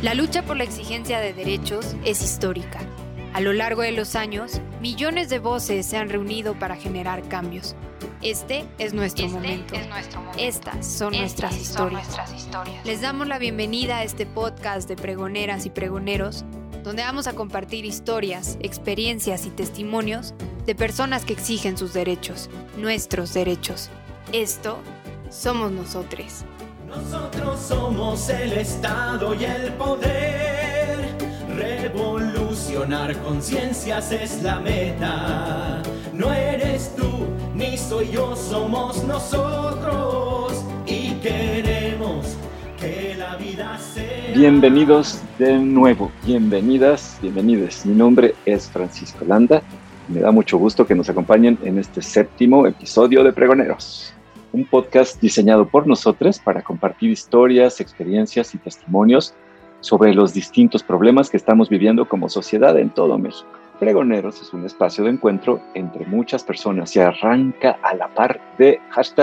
La lucha por la exigencia de derechos es histórica. A lo largo de los años, millones de voces se han reunido para generar cambios. Este es nuestro momento. Estas son nuestras historias. Les damos la bienvenida a este podcast de pregoneras y pregoneros, donde vamos a compartir historias, experiencias y testimonios de personas que exigen sus derechos, nuestros derechos. Esto somos nosotros. Nosotros somos el Estado y el poder. Revolucionar conciencias es la meta. No eres tú ni soy yo, somos nosotros y queremos que la vida sea. Bienvenidos de nuevo, bienvenidas, bienvenides. Mi nombre es Francisco Landa. Me da mucho gusto que nos acompañen en este 7º episodio de Pregoneros, un podcast diseñado por nosotros para compartir historias, experiencias y testimonios sobre los distintos problemas que estamos viviendo como sociedad en todo México. Pregoneros es un espacio de encuentro entre muchas personas y arranca a la par de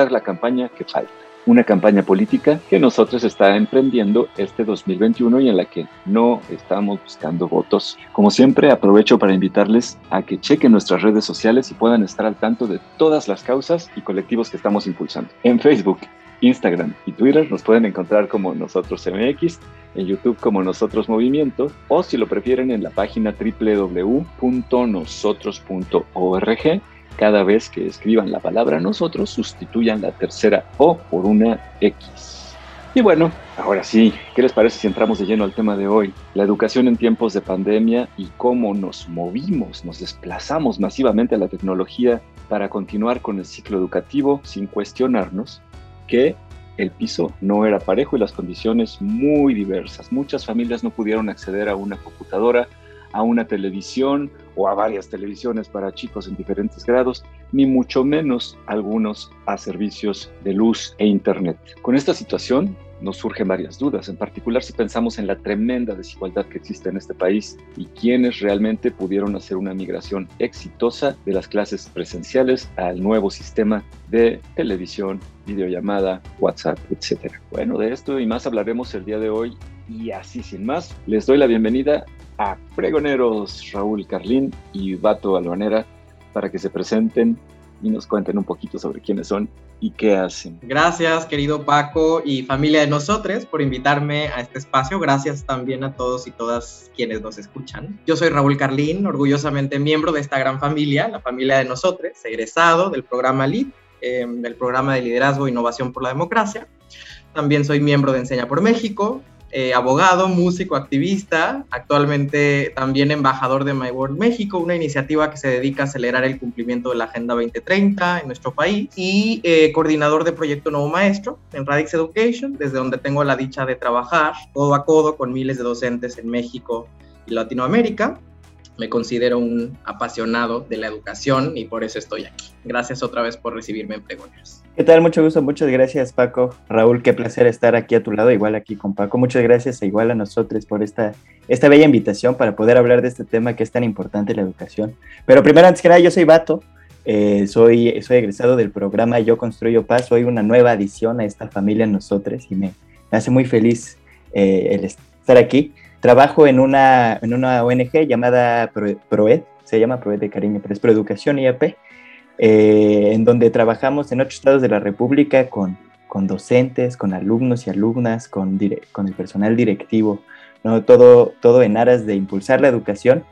#LaCampañaQueFalta, una campaña política que nosotros está emprendiendo este 2021 y en la que no estamos buscando votos. Como siempre, aprovecho para invitarles a que chequen nuestras redes sociales y puedan estar al tanto de todas las causas y colectivos que estamos impulsando. En Facebook, Instagram y Twitter nos pueden encontrar como Nosotros MX, en YouTube como Nosotros Movimiento o, si lo prefieren, en la página www.nosotros.org. Cada vez que escriban la palabra nosotros, sustituyan la tercera O por una X. Y bueno, ahora sí, ¿qué les parece si entramos de lleno al tema de hoy? La educación en tiempos de pandemia y cómo nos movimos, nos desplazamos masivamente a la tecnología para continuar con el ciclo educativo sin cuestionarnos que el piso no era parejo y las condiciones muy diversas. Muchas familias no pudieron acceder a una computadora, a una televisión o a varias televisiones para chicos en diferentes grados, ni mucho menos algunos a servicios de luz e internet. Con esta situación nos surgen varias dudas, en particular si pensamos en la tremenda desigualdad que existe en este país y quienes realmente pudieron hacer una migración exitosa de las clases presenciales al nuevo sistema de televisión, videollamada, WhatsApp, etc. Bueno, de esto y más hablaremos el día de hoy y así sin más, les doy la bienvenida a pregoneros Raúl Carlín y Bato Albanera para que se presenten y nos cuenten un poquito sobre quiénes son y qué hacen. Gracias, querido Paco y familia de Nosotros, por invitarme a este espacio. Gracias también a todos y todas quienes nos escuchan. Yo soy Raúl Carlín, orgullosamente miembro de esta gran familia, la familia de Nosotros, egresado del programa LID, del programa de Liderazgo e Innovación por la Democracia. También soy miembro de Enseña por México, abogado, músico, activista, actualmente también embajador de My World México, una iniciativa que se dedica a acelerar el cumplimiento de la Agenda 2030 en nuestro país, y coordinador de Proyecto Nuevo Maestro en Radix Education, desde donde tengo la dicha de trabajar codo a codo con miles de docentes en México y Latinoamérica. Me considero un apasionado de la educación y por eso estoy aquí. Gracias otra vez por recibirme en Pregoneros. ¿Qué tal? Mucho gusto, muchas gracias, Paco. Raúl, qué placer estar aquí a tu lado, igual aquí con Paco. Muchas gracias e igual a Nosotros por esta bella invitación para poder hablar de este tema que es tan importante, la educación. Pero primero, antes que nada, yo soy Bato, soy egresado del programa Yo Construyo Paz, soy una nueva adición a esta familia Nosotros y me hace muy feliz el estar aquí. Trabajo en una ONG llamada Proed, se llama Proed de cariño, pero es Proeducación IAP. En donde trabajamos en 8 estados de la República con docentes, con alumnos y alumnas, con el personal directivo, ¿no? Todo en aras de impulsar la educación,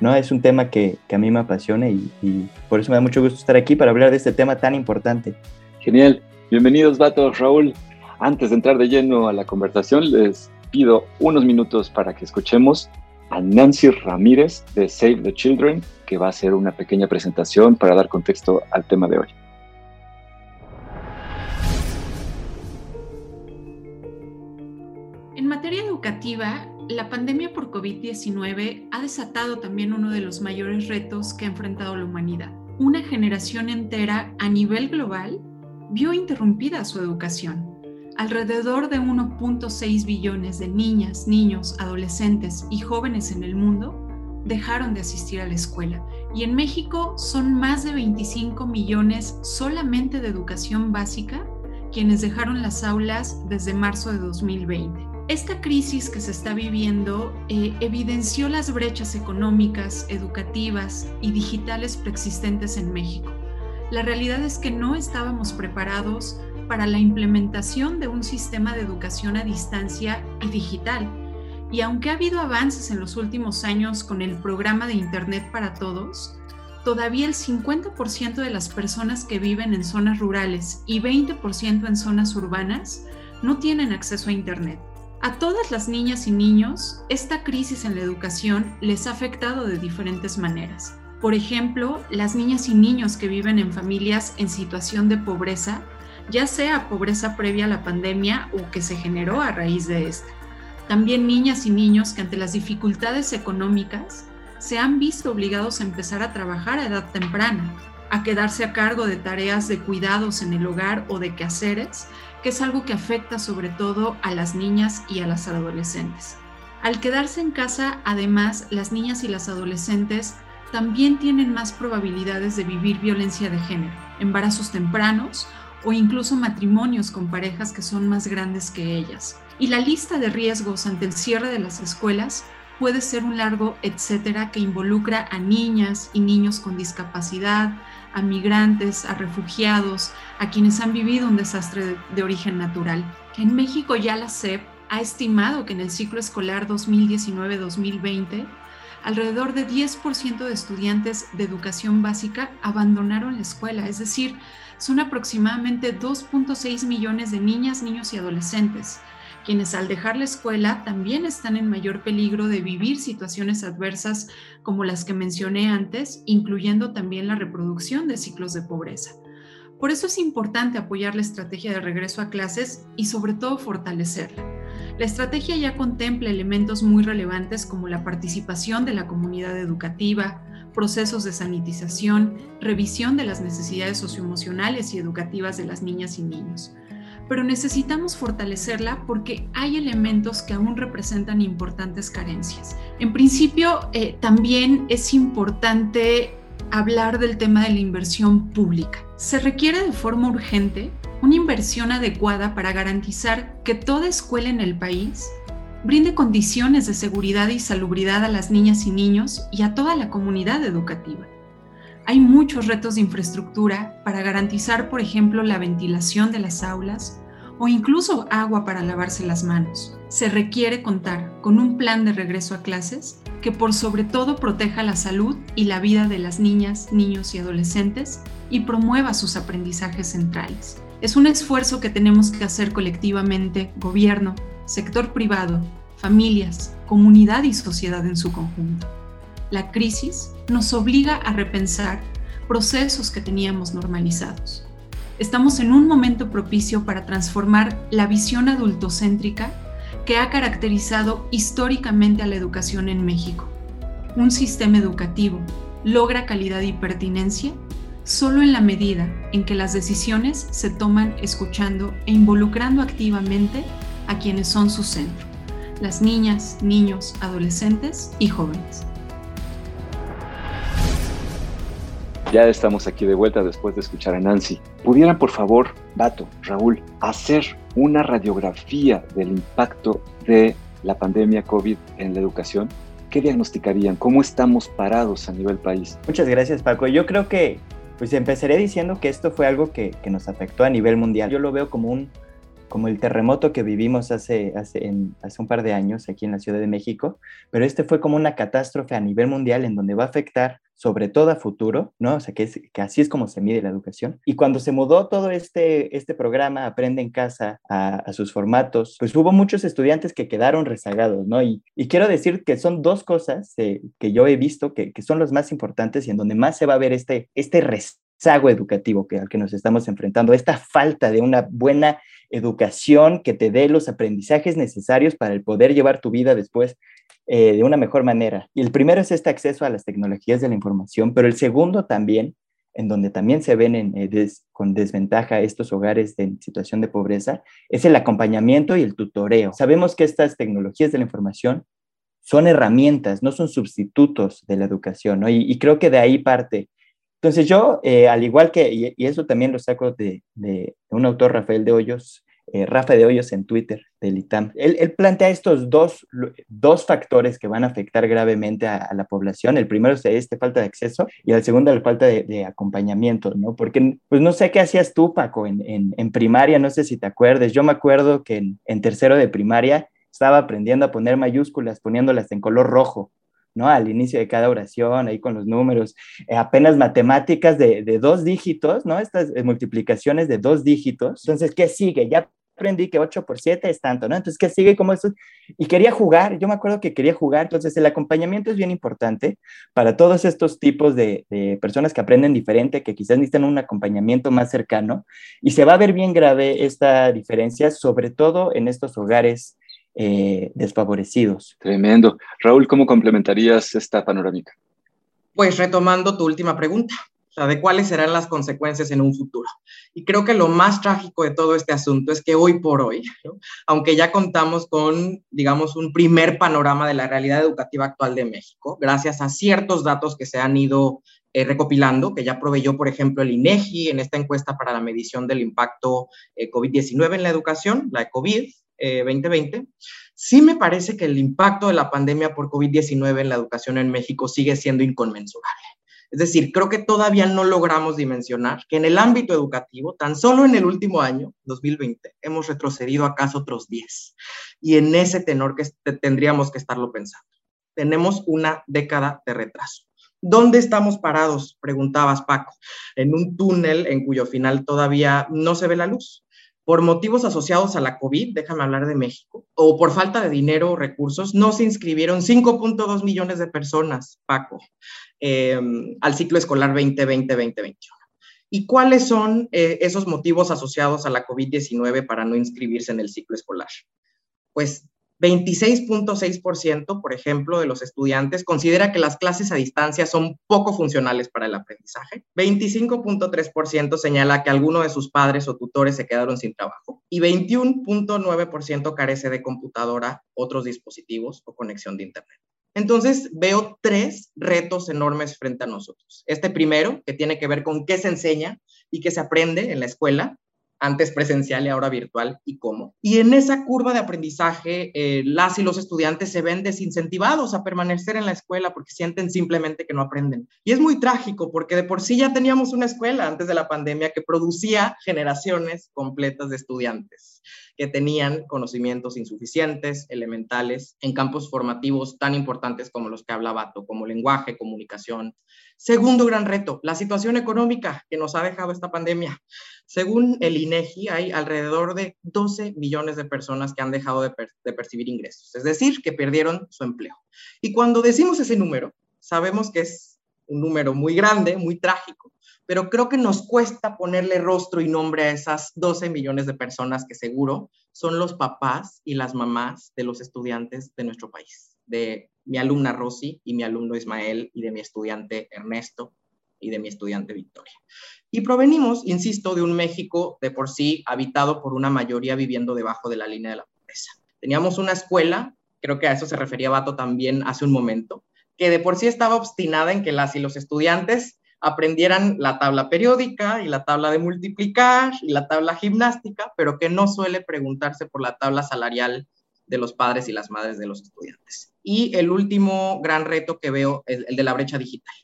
¿no? Es un tema que a mí me apasiona y por eso me da mucho gusto estar aquí para hablar de este tema tan importante. Genial. Bienvenidos, Bato, Raúl. Antes de entrar de lleno a la conversación, les pido unos minutos para que escuchemos a Nancy Ramírez de Save the Children, que va a hacer una pequeña presentación para dar contexto al tema de hoy. En materia educativa, la pandemia por COVID-19 ha desatado también uno de los mayores retos que ha enfrentado la humanidad. Una generación entera a nivel global vio interrumpida su educación. Alrededor de 1.6 billones de niñas, niños, adolescentes y jóvenes en el mundo dejaron de asistir a la escuela. Y en México son más de 25 millones solamente de educación básica quienes dejaron las aulas desde marzo de 2020. Esta crisis que se está viviendo evidenció las brechas económicas, educativas y digitales preexistentes en México. La realidad es que no estábamos preparados para la implementación de un sistema de educación a distancia y digital. Y aunque ha habido avances en los últimos años con el programa de Internet para Todos, todavía el 50% de las personas que viven en zonas rurales y 20% en zonas urbanas no tienen acceso a Internet. A todas las niñas y niños, esta crisis en la educación les ha afectado de diferentes maneras. Por ejemplo, las niñas y niños que viven en familias en situación de pobreza, ya sea pobreza previa a la pandemia o que se generó a raíz de esta. También niñas y niños que ante las dificultades económicas se han visto obligados a empezar a trabajar a edad temprana, a quedarse a cargo de tareas de cuidados en el hogar o de quehaceres, que es algo que afecta sobre todo a las niñas y a las adolescentes. Al quedarse en casa, además, las niñas y las adolescentes también tienen más probabilidades de vivir violencia de género, embarazos tempranos o incluso matrimonios con parejas que son más grandes que ellas. Y la lista de riesgos ante el cierre de las escuelas puede ser un largo etcétera que involucra a niñas y niños con discapacidad, a migrantes, a refugiados, a quienes han vivido un desastre de origen natural. En México ya la SEP ha estimado que en el ciclo escolar 2019-2020, alrededor de 10% de estudiantes de educación básica abandonaron la escuela, es decir, son aproximadamente 2.6 millones de niñas, niños y adolescentes, quienes al dejar la escuela también están en mayor peligro de vivir situaciones adversas como las que mencioné antes, incluyendo también la reproducción de ciclos de pobreza. Por eso es importante apoyar la estrategia de regreso a clases y sobre todo fortalecerla. La estrategia ya contempla elementos muy relevantes como la participación de la comunidad educativa, procesos de sanitización, revisión de las necesidades socioemocionales y educativas de las niñas y niños. Pero necesitamos fortalecerla porque hay elementos que aún representan importantes carencias. En principio, también es importante hablar del tema de la inversión pública. Se requiere de forma urgente una inversión adecuada para garantizar que toda escuela en el país brinde condiciones de seguridad y salubridad a las niñas y niños y a toda la comunidad educativa. Hay muchos retos de infraestructura para garantizar, por ejemplo, la ventilación de las aulas o incluso agua para lavarse las manos. Se requiere contar con un plan de regreso a clases que por sobre todo proteja la salud y la vida de las niñas, niños y adolescentes y promueva sus aprendizajes centrales. Es un esfuerzo que tenemos que hacer colectivamente, gobierno, sector privado, familias, comunidad y sociedad en su conjunto. La crisis nos obliga a repensar procesos que teníamos normalizados. Estamos en un momento propicio para transformar la visión adultocéntrica que ha caracterizado históricamente a la educación en México. Un sistema educativo logra calidad y pertinencia solo en la medida en que las decisiones se toman escuchando e involucrando activamente a quienes son su centro, las niñas, niños, adolescentes y jóvenes. Ya estamos aquí de vuelta después de escuchar a Nancy. ¿Pudieran, por favor, Bato, Raúl, hacer una radiografía del impacto de la pandemia COVID en la educación? ¿Qué diagnosticarían? ¿Cómo estamos parados a nivel país? Muchas gracias, Paco. Yo creo que empezaré diciendo que esto fue algo que nos afectó a nivel mundial. Yo lo veo como el terremoto que vivimos hace un par de años aquí en la Ciudad de México, pero este fue como una catástrofe a nivel mundial en donde va a afectar sobre todo a futuro, ¿no? O sea, que así es como se mide la educación. Y cuando se mudó todo este programa Aprende en Casa a sus formatos, pues hubo muchos estudiantes que quedaron rezagados, ¿no? Y quiero decir que son dos cosas que yo he visto que son los más importantes y en donde más se va a ver este rezago educativo al que nos estamos enfrentando, esta falta de una buena educación que te dé los aprendizajes necesarios para el poder llevar tu vida después de una mejor manera. Y el primero es este acceso a las tecnologías de la información, pero el segundo también, en donde también se ven con desventaja estos hogares en situación de pobreza, es el acompañamiento y el tutoreo. Sabemos que estas tecnologías de la información son herramientas, no son sustitutos de la educación, ¿no? Y creo que de ahí parte. Entonces yo, al igual que, y eso también lo saco de un autor, Rafael de Hoyos, Rafa de Hoyos en Twitter del ITAM. Él plantea estos dos factores que van a afectar gravemente a la población. El primero es esta falta de acceso y el segundo la falta de acompañamiento, ¿no? Porque pues no sé qué hacías tú, Paco, en primaria, no sé si te acuerdes. Yo me acuerdo que en tercero de primaria estaba aprendiendo a poner mayúsculas, poniéndolas en color rojo, ¿no? Al inicio de cada oración, ahí con los números, apenas matemáticas de 2 dígitos, ¿no? Estas multiplicaciones de 2 dígitos. Entonces, ¿qué sigue? Ya aprendí que 8 por 7 es tanto, ¿no? Entonces, ¿qué sigue? Como eso. Y quería jugar, yo me acuerdo que quería jugar. Entonces, el acompañamiento es bien importante para todos estos tipos de personas que aprenden diferente, que quizás necesitan un acompañamiento más cercano. Y se va a ver bien grave esta diferencia, sobre todo en estos hogares desfavorecidos. Tremendo. Raúl, ¿cómo complementarías esta panorámica? Pues retomando tu última pregunta, o sea, de cuáles serán las consecuencias en un futuro. Y creo que lo más trágico de todo este asunto es que hoy por hoy, ¿no?, aunque ya contamos con, digamos, un primer panorama de la realidad educativa actual de México, gracias a ciertos datos que se han ido recopilando, que ya proveyó, por ejemplo, el INEGI en esta encuesta para la medición del impacto COVID-19 en la educación, la ECOVID, 2020, sí me parece que el impacto de la pandemia por COVID-19 en la educación en México sigue siendo inconmensurable. Es decir, creo que todavía no logramos dimensionar que en el ámbito educativo, tan solo en el último año, 2020, hemos retrocedido acaso otros 10. Y en ese tenor que tendríamos que estarlo pensando. Tenemos una década de retraso. ¿Dónde estamos parados?, preguntabas, Paco. En un túnel en cuyo final todavía no se ve la luz. Por motivos asociados a la COVID, déjame hablar de México, o por falta de dinero o recursos, no se inscribieron 5.2 millones de personas, Paco, al ciclo escolar 2020-2021. ¿Y cuáles son esos motivos asociados a la COVID-19 para no inscribirse en el ciclo escolar? Pues 26.6%, por ejemplo, de los estudiantes considera que las clases a distancia son poco funcionales para el aprendizaje. 25.3% señala que alguno de sus padres o tutores se quedaron sin trabajo. Y 21.9% carece de computadora, otros dispositivos o conexión de internet. Entonces, veo 3 retos enormes frente a nosotros. Este primero, que tiene que ver con qué se enseña y qué se aprende en la escuela, antes presencial y ahora virtual, y cómo. Y en esa curva de aprendizaje, las y los estudiantes se ven desincentivados a permanecer en la escuela porque sienten simplemente que no aprenden. Y es muy trágico porque de por sí ya teníamos una escuela antes de la pandemia que producía generaciones completas de estudiantes que tenían conocimientos insuficientes, elementales, en campos formativos tan importantes como los que habla Bato, como lenguaje, comunicación. Segundo gran reto, la situación económica que nos ha dejado esta pandemia. Según el INEGI, hay alrededor de 12 millones de personas que han dejado de percibir ingresos, es decir, que perdieron su empleo. Y cuando decimos ese número, sabemos que es un número muy grande, muy trágico, pero creo que nos cuesta ponerle rostro y nombre a esas 12 millones de personas que seguro son los papás y las mamás de los estudiantes de nuestro país, de mi alumna Rosy y mi alumno Ismael y de mi estudiante Ernesto y de mi estudiante Victoria. Y provenimos, insisto, de un México de por sí habitado por una mayoría viviendo debajo de la línea de la pobreza. Teníamos una escuela, creo que a eso se refería Bato también hace un momento, que de por sí estaba obstinada en que las y los estudiantes aprendieran la tabla periódica y la tabla de multiplicar y la tabla gimnástica, pero que no suele preguntarse por la tabla salarial de los padres y las madres de los estudiantes. Y el último gran reto que veo es el de la brecha digital.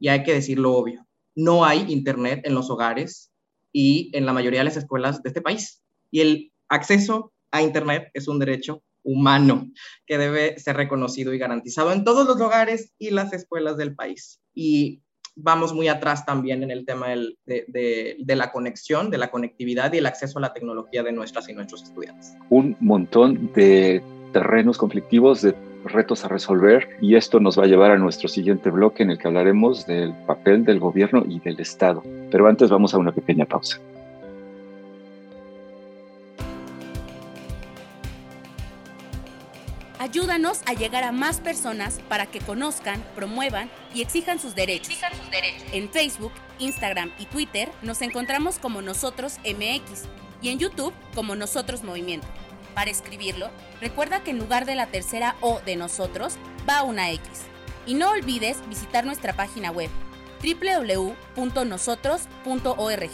Y hay que decir lo obvio, no hay internet en los hogares y en la mayoría de las escuelas de este país. Y el acceso a internet es un derecho humano que debe ser reconocido y garantizado en todos los hogares y las escuelas del país. Y vamos muy atrás también en el tema de la conexión, de la conectividad y el acceso a la tecnología de nuestras y nuestros estudiantes. Un montón de terrenos conflictivos, de retos a resolver, y esto nos va a llevar a nuestro siguiente bloque en el que hablaremos del papel del gobierno y del Estado. Pero antes vamos a una pequeña pausa. Ayúdanos a llegar a más personas para que conozcan, promuevan y exijan sus derechos. En Facebook, Instagram y Twitter nos encontramos como Nosotros MX y en YouTube como Nosotros Movimiento. Para escribirlo, recuerda que en lugar de la tercera O de nosotros, va una X. Y no olvides visitar nuestra página web, www.nosotros.org.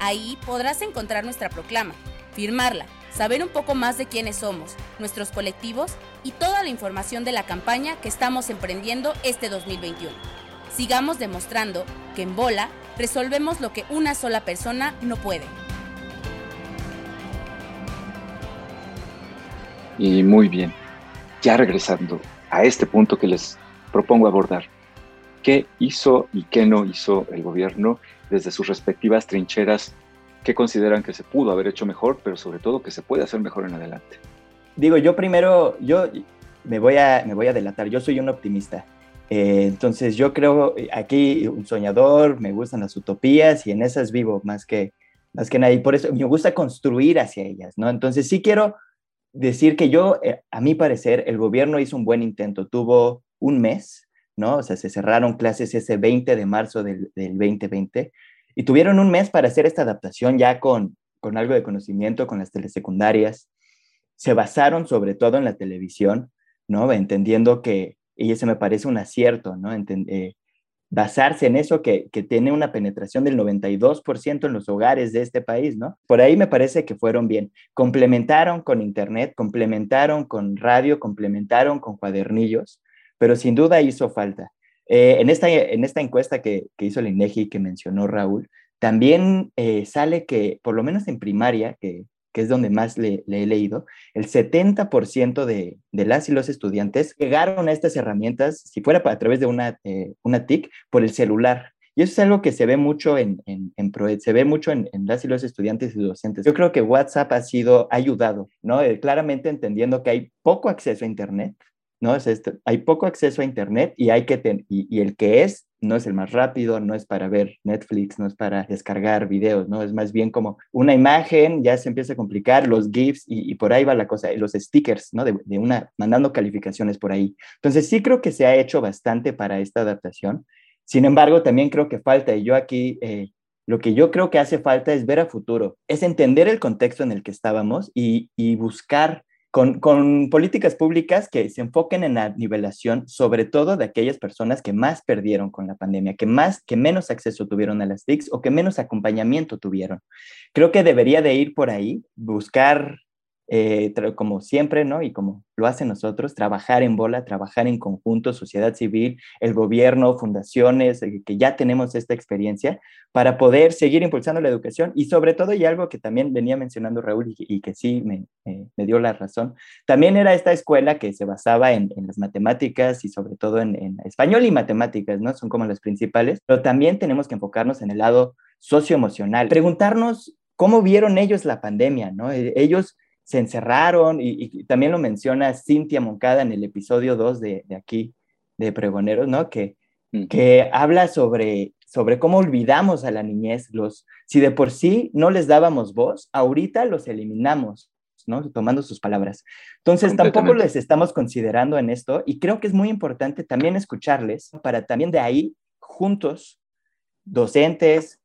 Ahí podrás encontrar nuestra proclama, firmarla, saber un poco más de quiénes somos, nuestros colectivos y toda la información de la campaña que estamos emprendiendo este 2021. Sigamos demostrando que en Bola resolvemos lo que una sola persona no puede. Y muy bien, ya regresando a este punto que les propongo abordar. ¿Qué hizo y qué no hizo el gobierno desde sus respectivas trincheras? ¿Qué consideran que se pudo haber hecho mejor, pero sobre todo que se puede hacer mejor en adelante? Digo, yo primero, me voy a delatar, yo soy un optimista. Entonces yo creo, aquí un soñador, me gustan las utopías y en esas vivo más que nadie. Por eso me gusta construir hacia ellas, ¿no? Entonces sí quiero decir que yo, a mi parecer, el gobierno hizo un buen intento. Tuvo un mes, ¿no? O sea, se cerraron clases ese 20 de marzo del 2020 y tuvieron un mes para hacer esta adaptación ya con algo de conocimiento, con las telesecundarias. Se basaron sobre todo en la televisión, ¿no? Entendiendo que, y eso me parece un acierto, ¿no? Basarse en eso que tiene una penetración del 92% en los hogares de este país, ¿no? Por ahí me parece que fueron bien. Complementaron con internet, complementaron con radio, complementaron con cuadernillos, pero sin duda hizo falta. En esta encuesta que hizo el INEGI, que mencionó Raúl, también sale que, por lo menos en primaria, que es donde más le he leído, el 70% de las y los estudiantes llegaron a estas herramientas, si fuera a través de una TIC, por el celular. Y eso es algo que se ve mucho en Proed, se ve mucho en las y los estudiantes y docentes. Yo creo que WhatsApp ha ayudado, ¿no? Claramente entendiendo que hay poco acceso a internet, ¿no? O sea, hay poco acceso a internet y hay que y el que es no es el más rápido, no es para ver Netflix, no es para descargar videos, ¿no? Es más bien como una imagen, ya se empieza a complicar, los GIFs y por ahí va la cosa, los stickers, ¿no? De una, mandando calificaciones por ahí. Entonces sí creo que se ha hecho bastante para esta adaptación. Sin embargo, también creo que falta, y yo aquí lo que yo creo que hace falta es ver a futuro, es entender el contexto en el que estábamos y buscar con políticas públicas que se enfoquen en la nivelación, sobre todo de aquellas personas que más perdieron con la pandemia, que menos acceso tuvieron a las TICs o que menos acompañamiento tuvieron. Creo que debería de ir por ahí, buscar, como siempre, ¿no? Y como lo hacen nosotros, trabajar en bola, trabajar en conjunto, sociedad civil, el gobierno, fundaciones, que ya tenemos esta experiencia, para poder seguir impulsando la educación y sobre todo, y algo que también venía mencionando Raúl y que sí me dio la razón, también era esta escuela que se basaba en las matemáticas y sobre todo en español y matemáticas, ¿no? Son como las principales, pero también tenemos que enfocarnos en el lado socioemocional, preguntarnos cómo vieron ellos la pandemia, ¿no? Ellos se encerraron, y también lo menciona Cintia Moncada en el episodio 2 de aquí, de Pregoneros, ¿no? Que habla sobre cómo olvidamos a la niñez. Si de por sí no les dábamos voz, ahorita los eliminamos, ¿no? Tomando sus palabras. Entonces, tampoco les estamos considerando en esto, y creo que es muy importante también escucharles, para también de ahí, juntos, docentes,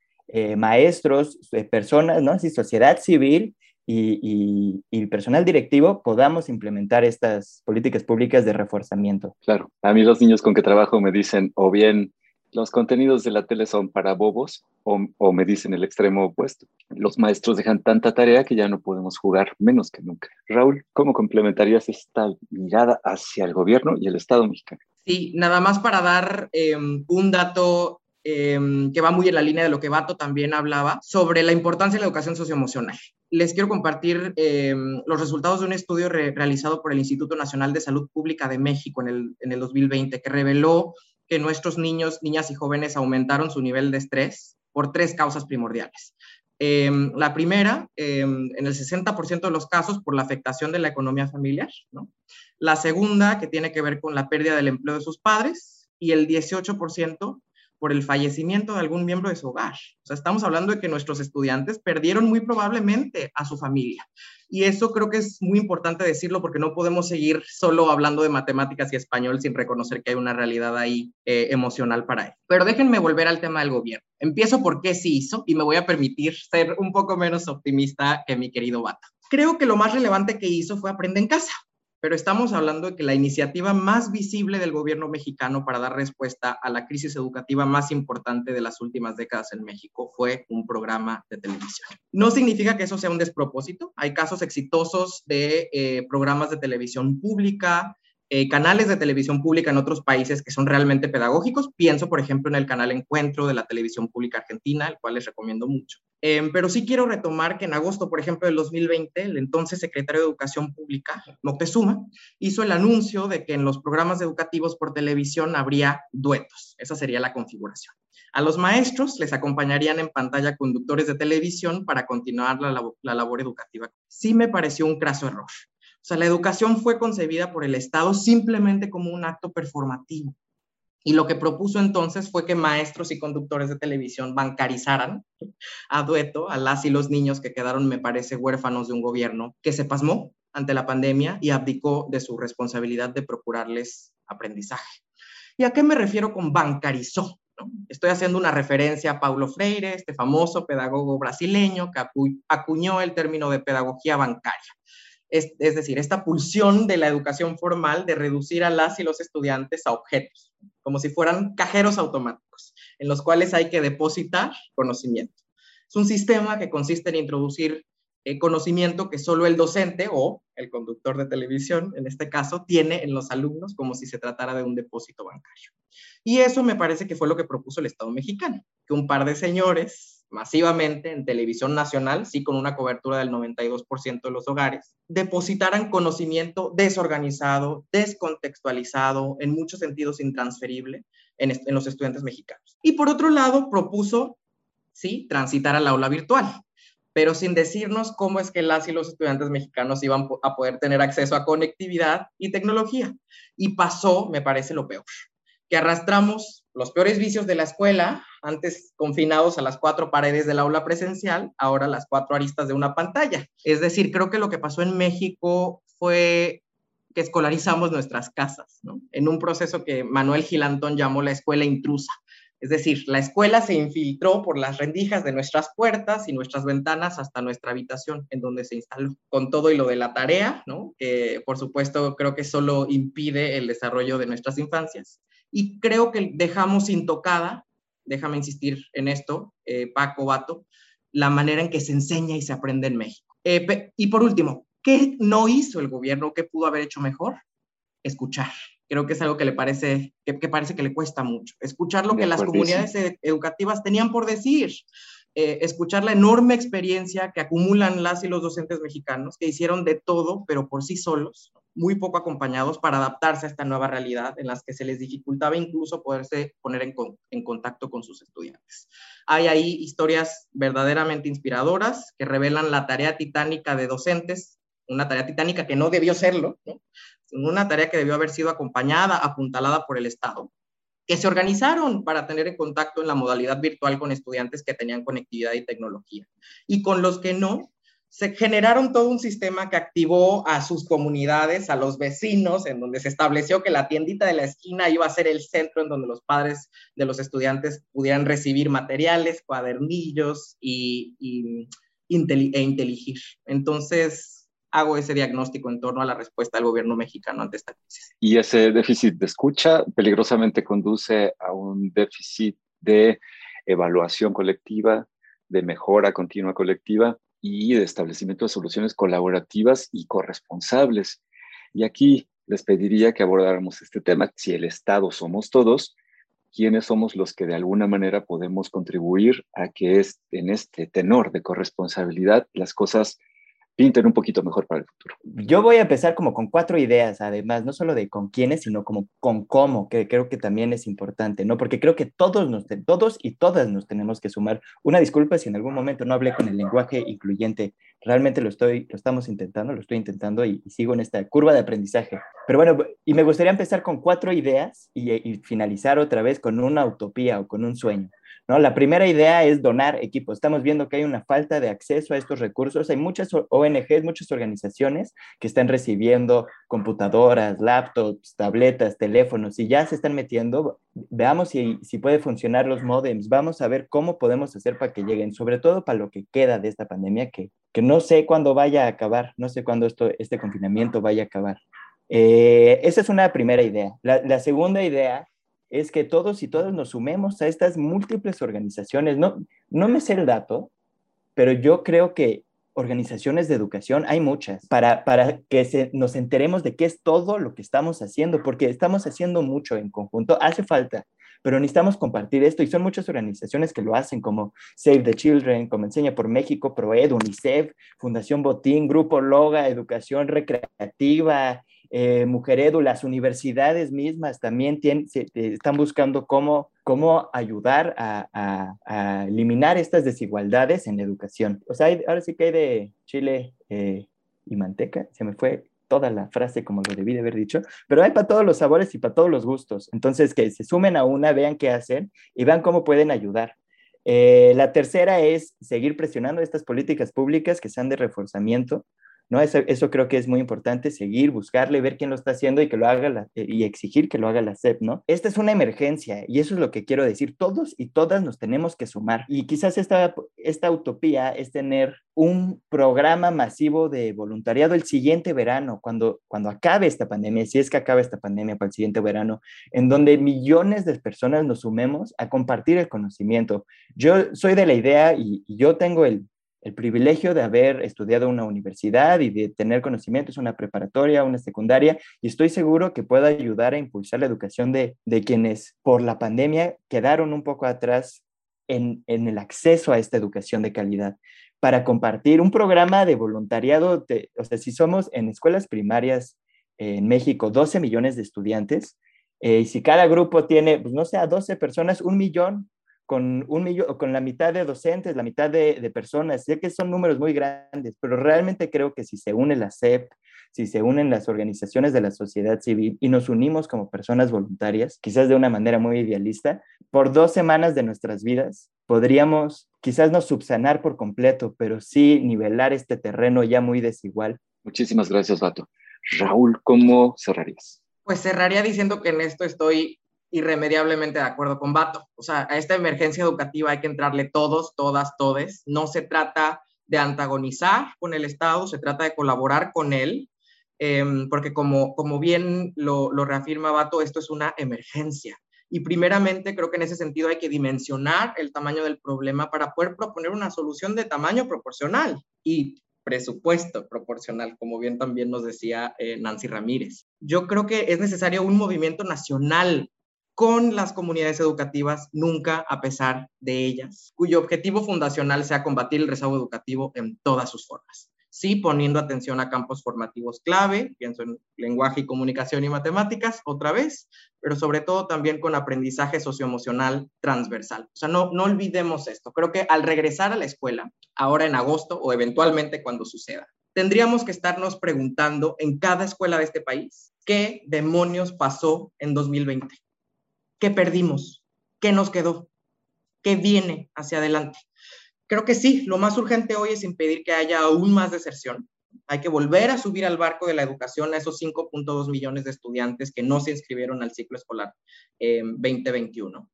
maestros, personas, ¿no? Así, sociedad civil, y personal directivo, podamos implementar estas políticas públicas de reforzamiento. Claro, a mí los niños con que trabajo me dicen o bien los contenidos de la tele son para bobos o me dicen el extremo opuesto. Los maestros dejan tanta tarea que ya no podemos jugar menos que nunca. Raúl, ¿cómo complementarías esta mirada hacia el gobierno y el Estado mexicano? Sí, nada más para dar un dato que va muy en la línea de lo que Bato también hablaba, sobre la importancia de la educación socioemocional. Les quiero compartir los resultados de un estudio realizado por el Instituto Nacional de Salud Pública de México en el 2020, que reveló que nuestros niños, niñas y jóvenes aumentaron su nivel de estrés por 3 causas primordiales. La primera, en el 60% de los casos, por la afectación de la economía familiar, ¿no? La segunda, que tiene que ver con la pérdida del empleo de sus padres, y el 18% por el fallecimiento de algún miembro de su hogar. O sea, estamos hablando de que nuestros estudiantes perdieron muy probablemente a su familia. Y eso creo que es muy importante decirlo, porque no podemos seguir solo hablando de matemáticas y español sin reconocer que hay una realidad ahí emocional para él. Pero déjenme volver al tema del gobierno. Empiezo por qué sí hizo y me voy a permitir ser un poco menos optimista que mi querido Bato. Creo que lo más relevante que hizo fue aprender en casa. pero estamos hablando de que la iniciativa más visible del gobierno mexicano para dar respuesta a la crisis educativa más importante de las últimas décadas en México fue un programa de televisión. No significa que eso sea un despropósito. Hay casos exitosos de programas de televisión pública, canales de televisión pública en otros países que son realmente pedagógicos. Pienso, por ejemplo, en el canal Encuentro de la Televisión Pública Argentina, el cual les recomiendo mucho. Pero sí quiero retomar que en agosto, por ejemplo, del 2020, el entonces secretario de Educación Pública, Moctezuma, hizo el anuncio de que en los programas educativos por televisión habría duetos. Esa sería la configuración. A los maestros les acompañarían en pantalla conductores de televisión para continuar la labor educativa. Sí me pareció un craso error. O sea, la educación fue concebida por el Estado simplemente como un acto performativo. Y lo que propuso entonces fue que maestros y conductores de televisión bancarizaran a dueto a las y los niños que quedaron, me parece, huérfanos de un gobierno que se pasmó ante la pandemia y abdicó de su responsabilidad de procurarles aprendizaje. ¿Y a qué me refiero con bancarizó? Estoy haciendo una referencia a Paulo Freire, este famoso pedagogo brasileño que acuñó el término de pedagogía bancaria. Es decir, esta pulsión de la educación formal de reducir a las y los estudiantes a objetos, como si fueran cajeros automáticos, en los cuales hay que depositar conocimiento. Es un sistema que consiste en introducir conocimiento que solo el docente o el conductor de televisión, en este caso, tiene en los alumnos, como si se tratara de un depósito bancario. Y eso me parece que fue lo que propuso el Estado mexicano, que un par de señores masivamente en televisión nacional, sí con una cobertura del 92% de los hogares, depositaran conocimiento desorganizado, descontextualizado, en muchos sentidos intransferible en los estudiantes mexicanos. Y por otro lado, propuso, sí, transitar al aula virtual, pero sin decirnos cómo es que las y los estudiantes mexicanos iban a poder tener acceso a conectividad y tecnología. Y pasó, me parece, lo peor, que arrastramos los peores vicios de la escuela, antes confinados a las 4 paredes del aula presencial, ahora las 4 aristas de una pantalla. Es decir, creo que lo que pasó en México fue que escolarizamos nuestras casas, ¿no? En un proceso que Manuel Gil Antón llamó la escuela intrusa. Es decir, la escuela se infiltró por las rendijas de nuestras puertas y nuestras ventanas hasta nuestra habitación, en donde se instaló. Con todo y lo de la tarea, ¿no? Que por supuesto creo que solo impide el desarrollo de nuestras infancias. Y creo que dejamos intocada, déjame insistir en esto, Paco, Bato, la manera en que se enseña y se aprende en México. Y por último, ¿qué no hizo el gobierno? ¿Qué pudo haber hecho mejor? Escuchar. Creo que es algo que le parece que parece que le cuesta mucho. Escuchar lo que las comunidades educativas tenían por decir. Escuchar la enorme experiencia que acumulan las y los docentes mexicanos, que hicieron de todo, pero por sí solos, muy poco acompañados para adaptarse a esta nueva realidad en las que se les dificultaba incluso poderse poner en contacto con sus estudiantes. Hay ahí historias verdaderamente inspiradoras que revelan la tarea titánica de docentes, una tarea titánica que no debió serlo, ¿no? Una tarea que debió haber sido acompañada, apuntalada por el Estado, que se organizaron para tener en contacto en la modalidad virtual con estudiantes que tenían conectividad y tecnología. Y con los que no, se generaron todo un sistema que activó a sus comunidades, a los vecinos, en donde se estableció que la tiendita de la esquina iba a ser el centro en donde los padres de los estudiantes pudieran recibir materiales, cuadernillos e inteligir. Entonces, hago ese diagnóstico en torno a la respuesta del gobierno mexicano ante esta crisis. Y ese déficit de escucha peligrosamente conduce a un déficit de evaluación colectiva, de mejora continua colectiva, y de establecimiento de soluciones colaborativas y corresponsables. Y aquí les pediría que abordáramos este tema. Si el Estado somos todos, ¿quiénes somos los que de alguna manera podemos contribuir a que en este tenor de corresponsabilidad las cosas pinten un poquito mejor para el futuro? Yo voy a empezar como con 4 ideas, además, no solo de con quiénes, sino como con cómo, que creo que también es importante, ¿no? Porque creo que todos y todas nos tenemos que sumar. Una disculpa si en algún momento no hablé con el lenguaje incluyente. Realmente lo estoy intentando y sigo en esta curva de aprendizaje. Pero bueno, y me gustaría empezar con 4 ideas y finalizar otra vez con una utopía o con un sueño, ¿no? La primera idea es donar equipos. Estamos viendo que hay una falta de acceso a estos recursos. Hay muchas ONGs, muchas organizaciones que están recibiendo computadoras, laptops, tabletas, teléfonos y ya se están metiendo. Veamos si puede funcionar los módems. Vamos a ver cómo podemos hacer para que lleguen, sobre todo para lo que queda de esta pandemia que no sé cuándo vaya a acabar, no sé cuándo este confinamiento vaya a acabar. Esa es una primera idea. La segunda idea es que todos y todas nos sumemos a estas múltiples organizaciones. No me sé el dato, pero yo creo que organizaciones de educación hay muchas para que nos enteremos de qué es todo lo que estamos haciendo, porque estamos haciendo mucho en conjunto. Hace falta, pero necesitamos compartir esto, y son muchas organizaciones que lo hacen, como Save the Children, como Enseña por México, Proed, UNICEF, Fundación Botín, Grupo Loga, Educación Recreativa, Mujer Edu, las universidades mismas también están buscando cómo ayudar a eliminar estas desigualdades en la educación. O sea, ahora sí que hay de chile y manteca, se me fue toda la frase como lo debí de haber dicho, pero hay para todos los sabores y para todos los gustos. Entonces, que se sumen a una, vean qué hacen y vean cómo pueden ayudar. La tercera es seguir presionando estas políticas públicas que sean de reforzamiento, ¿no? Eso creo que es muy importante, seguir, buscarle, ver quién lo está haciendo y que lo haga y exigir que lo haga la SEP, ¿no? Esta es una emergencia y eso es lo que quiero decir. Todos y todas nos tenemos que sumar, y quizás esta utopía es tener un programa masivo de voluntariado el siguiente verano, cuando acabe esta pandemia, si es que acaba esta pandemia para el siguiente verano, en donde millones de personas nos sumemos a compartir el conocimiento. Yo soy de la idea, y yo tengo el privilegio de haber estudiado en una universidad y de tener conocimientos, una preparatoria, una secundaria, y estoy seguro que pueda ayudar a impulsar la educación de quienes por la pandemia quedaron un poco atrás en el acceso a esta educación de calidad, para compartir un programa de voluntariado. O sea, si somos en escuelas primarias en México 12 millones de estudiantes, y si cada grupo tiene, pues no sé, a 12 personas, 1 millón, con la mitad de docentes, la mitad de personas. Sé que son números muy grandes, pero realmente creo que si se une la SEP, si se unen las organizaciones de la sociedad civil y nos unimos como personas voluntarias, quizás de una manera muy idealista, por 2 semanas de nuestras vidas podríamos quizás no subsanar por completo, pero sí nivelar este terreno ya muy desigual. Muchísimas gracias, Bato. Raúl, ¿cómo cerrarías? Pues cerraría diciendo que en esto estoy irremediablemente de acuerdo con Bato. O sea, a esta emergencia educativa hay que entrarle todos, todas, todes. No se trata de antagonizar con el Estado, se trata de colaborar con él, porque como bien lo reafirma Bato, esto es una emergencia. Y primeramente creo que en ese sentido hay que dimensionar el tamaño del problema para poder proponer una solución de tamaño proporcional y presupuesto proporcional, como bien también nos decía Nancy Ramírez. Yo creo que es necesario un movimiento nacional con las comunidades educativas, nunca a pesar de ellas, cuyo objetivo fundacional sea combatir el rezago educativo en todas sus formas. Sí, poniendo atención a campos formativos clave, pienso en lenguaje y comunicación y matemáticas, otra vez, pero sobre todo también con aprendizaje socioemocional transversal. O sea, no olvidemos esto. Creo que al regresar a la escuela, ahora en agosto o eventualmente cuando suceda, tendríamos que estarnos preguntando en cada escuela de este país, ¿qué demonios pasó en 2020? ¿Qué perdimos? ¿Qué nos quedó? ¿Qué viene hacia adelante? Creo que sí, lo más urgente hoy es impedir que haya aún más deserción. Hay que volver a subir al barco de la educación a esos 5.2 millones de estudiantes que no se inscribieron al ciclo escolar 2021.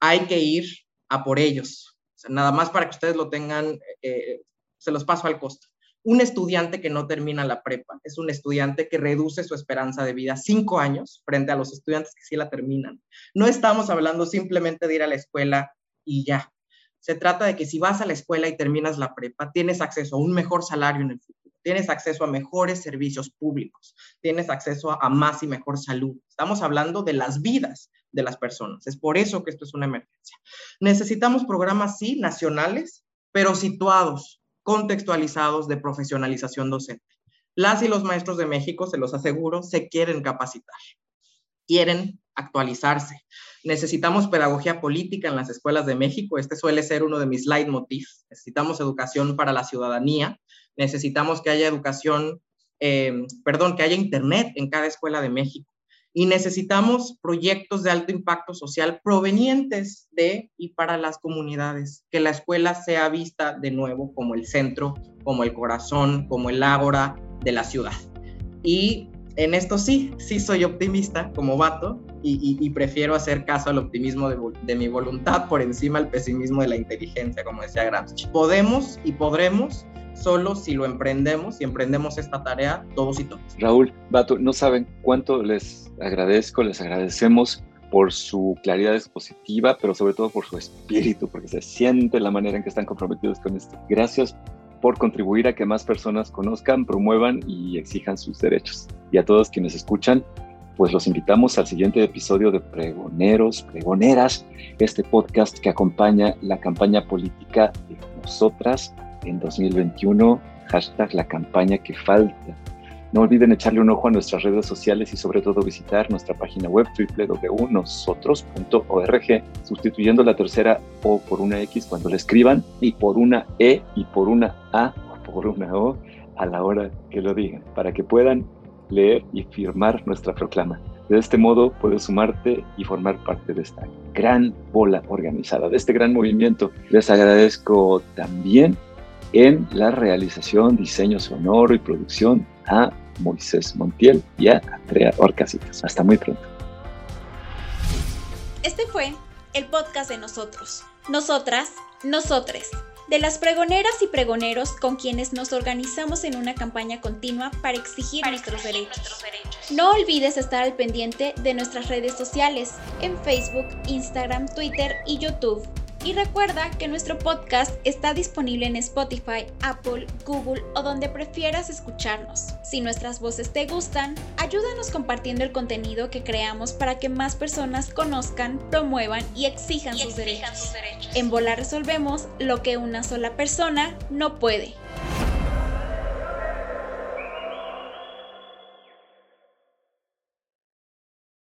Hay que ir a por ellos. O sea, nada más para que ustedes lo tengan, se los paso al costo. Un estudiante que no termina la prepa es un estudiante que reduce su esperanza de vida 5 años frente a los estudiantes que sí la terminan. No estamos hablando simplemente de ir a la escuela y ya. Se trata de que si vas a la escuela y terminas la prepa, tienes acceso a un mejor salario en el futuro, tienes acceso a mejores servicios públicos, tienes acceso a más y mejor salud. Estamos hablando de las vidas de las personas. Es por eso que esto es una emergencia. Necesitamos programas, sí, nacionales, pero situados, contextualizados, de profesionalización docente. Las y los maestros de México, se los aseguro, se quieren capacitar, quieren actualizarse. Necesitamos pedagogía política en las escuelas de México. Este suele ser uno de mis leitmotiv. Necesitamos educación para la ciudadanía. Necesitamos que haya educación, que haya internet en cada escuela de México. Y necesitamos proyectos de alto impacto social provenientes de y para las comunidades. Que la escuela sea vista de nuevo como el centro, como el corazón, como el ágora de la ciudad. Y en esto sí soy optimista como Bato y prefiero hacer caso al optimismo de mi voluntad por encima del pesimismo de la inteligencia, como decía Gramsci. Podemos y podremos solo si lo emprendemos, si emprendemos esta tarea todos y todas. Raúl, Bato, no saben cuánto les agradezco, les agradecemos por su claridad expositiva, pero sobre todo por su espíritu, porque se siente la manera en que están comprometidos con esto. Gracias por contribuir a que más personas conozcan, promuevan y exijan sus derechos. Y a todos quienes escuchan, pues los invitamos al siguiente episodio de Pregoneros, Pregoneras, este podcast que acompaña la campaña política de Nosotras en 2021, hashtag la campaña que falta. No olviden echarle un ojo a nuestras redes sociales y sobre todo visitar nuestra página web www.nosotros.org, sustituyendo la tercera O por una X cuando la escriban y por una E y por una A o por una O a la hora que lo digan, para que puedan leer y firmar nuestra proclama. De este modo puedes sumarte y formar parte de esta gran bola organizada, de este gran movimiento. Les agradezco también en la realización, diseño sonoro y producción a Moisés Montiel y a Andrea Orcasitas. Hasta muy pronto. Este fue el podcast de Nosotros, Nosotras, Nosotres, de las pregoneras y pregoneros con quienes nos organizamos en una campaña continua para exigir nuestros derechos. No olvides estar al pendiente de nuestras redes sociales en Facebook, Instagram, Twitter y YouTube. Y recuerda que nuestro podcast está disponible en Spotify, Apple, Google o donde prefieras escucharnos. Si nuestras voces te gustan, ayúdanos compartiendo el contenido que creamos para que más personas conozcan, promuevan y exijan sus derechos. En Volar resolvemos lo que una sola persona no puede.